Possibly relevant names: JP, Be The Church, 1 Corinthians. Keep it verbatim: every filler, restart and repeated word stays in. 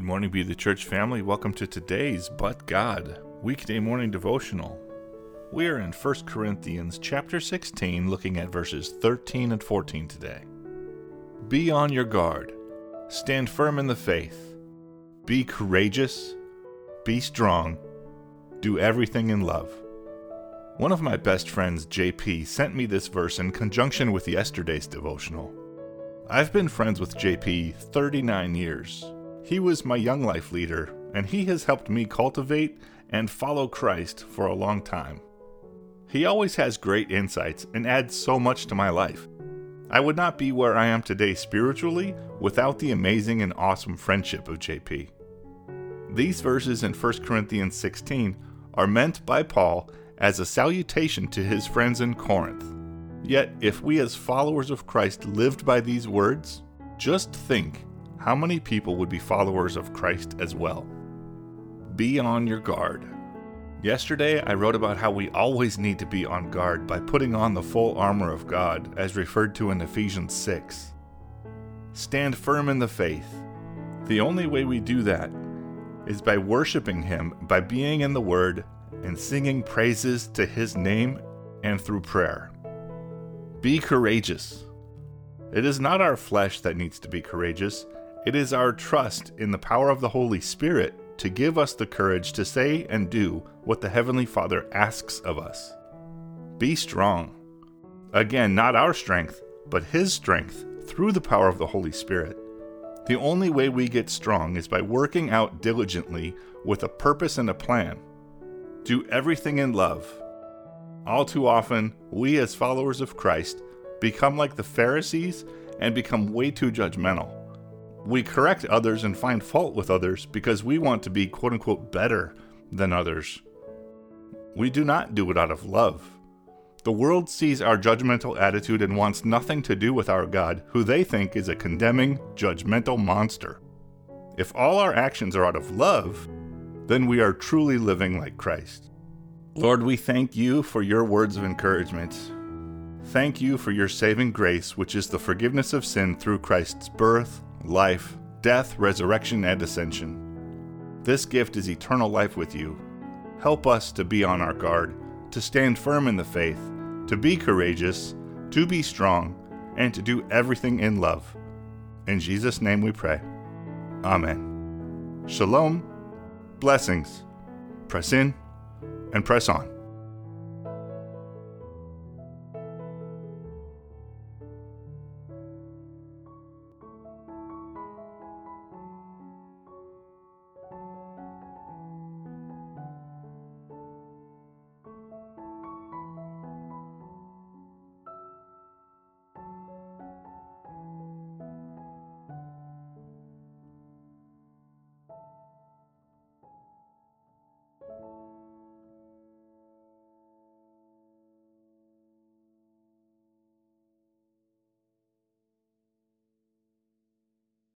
Good morning, Be The Church family. Welcome to today's But God weekday morning devotional. We are in First Corinthians chapter sixteen, looking at verses thirteen and fourteen today. Be on your guard. Stand firm in the faith. Be courageous. Be strong. Do everything in love. One of my best friends, J P, sent me this verse in conjunction with yesterday's devotional. I've been friends with J P thirty-nine years. He was my young life leader, and he has helped me cultivate and follow Christ for a long time. He always has great insights and adds so much to my life. I would not be where I am today spiritually without the amazing and awesome friendship of J P. These verses in First Corinthians sixteen are meant by Paul as a salutation to his friends in Corinth. Yet, if we as followers of Christ lived by these words, just think, how many people would be followers of Christ as well? Be on your guard. Yesterday, I wrote about how we always need to be on guard by putting on the full armor of God, as referred to in Ephesians six. Stand firm in the faith. The only way we do that is by worshiping Him, by being in the Word, and singing praises to His name, and through prayer. Be courageous. It is not our flesh that needs to be courageous. It is our trust in the power of the Holy Spirit to give us the courage to say and do what the Heavenly Father asks of us. Be strong. Again, not our strength, but His strength through the power of the Holy Spirit. The only way we get strong is by working out diligently with a purpose and a plan. Do everything in love. All too often, we as followers of Christ become like the Pharisees and become way too judgmental. We correct others and find fault with others because we want to be quote-unquote better than others. We do not do it out of love. The world sees our judgmental attitude and wants nothing to do with our God, who they think is a condemning, judgmental monster. If all our actions are out of love, then we are truly living like Christ. Lord, we thank You for Your words of encouragement. Thank You for Your saving grace, which is the forgiveness of sin through Christ's birth, life, death, resurrection, and ascension. This gift is eternal life with You. Help us to be on our guard, to stand firm in the faith, to be courageous, to be strong, and to do everything in love. In Jesus' name we pray. Amen. Shalom, blessings, press in, and press on.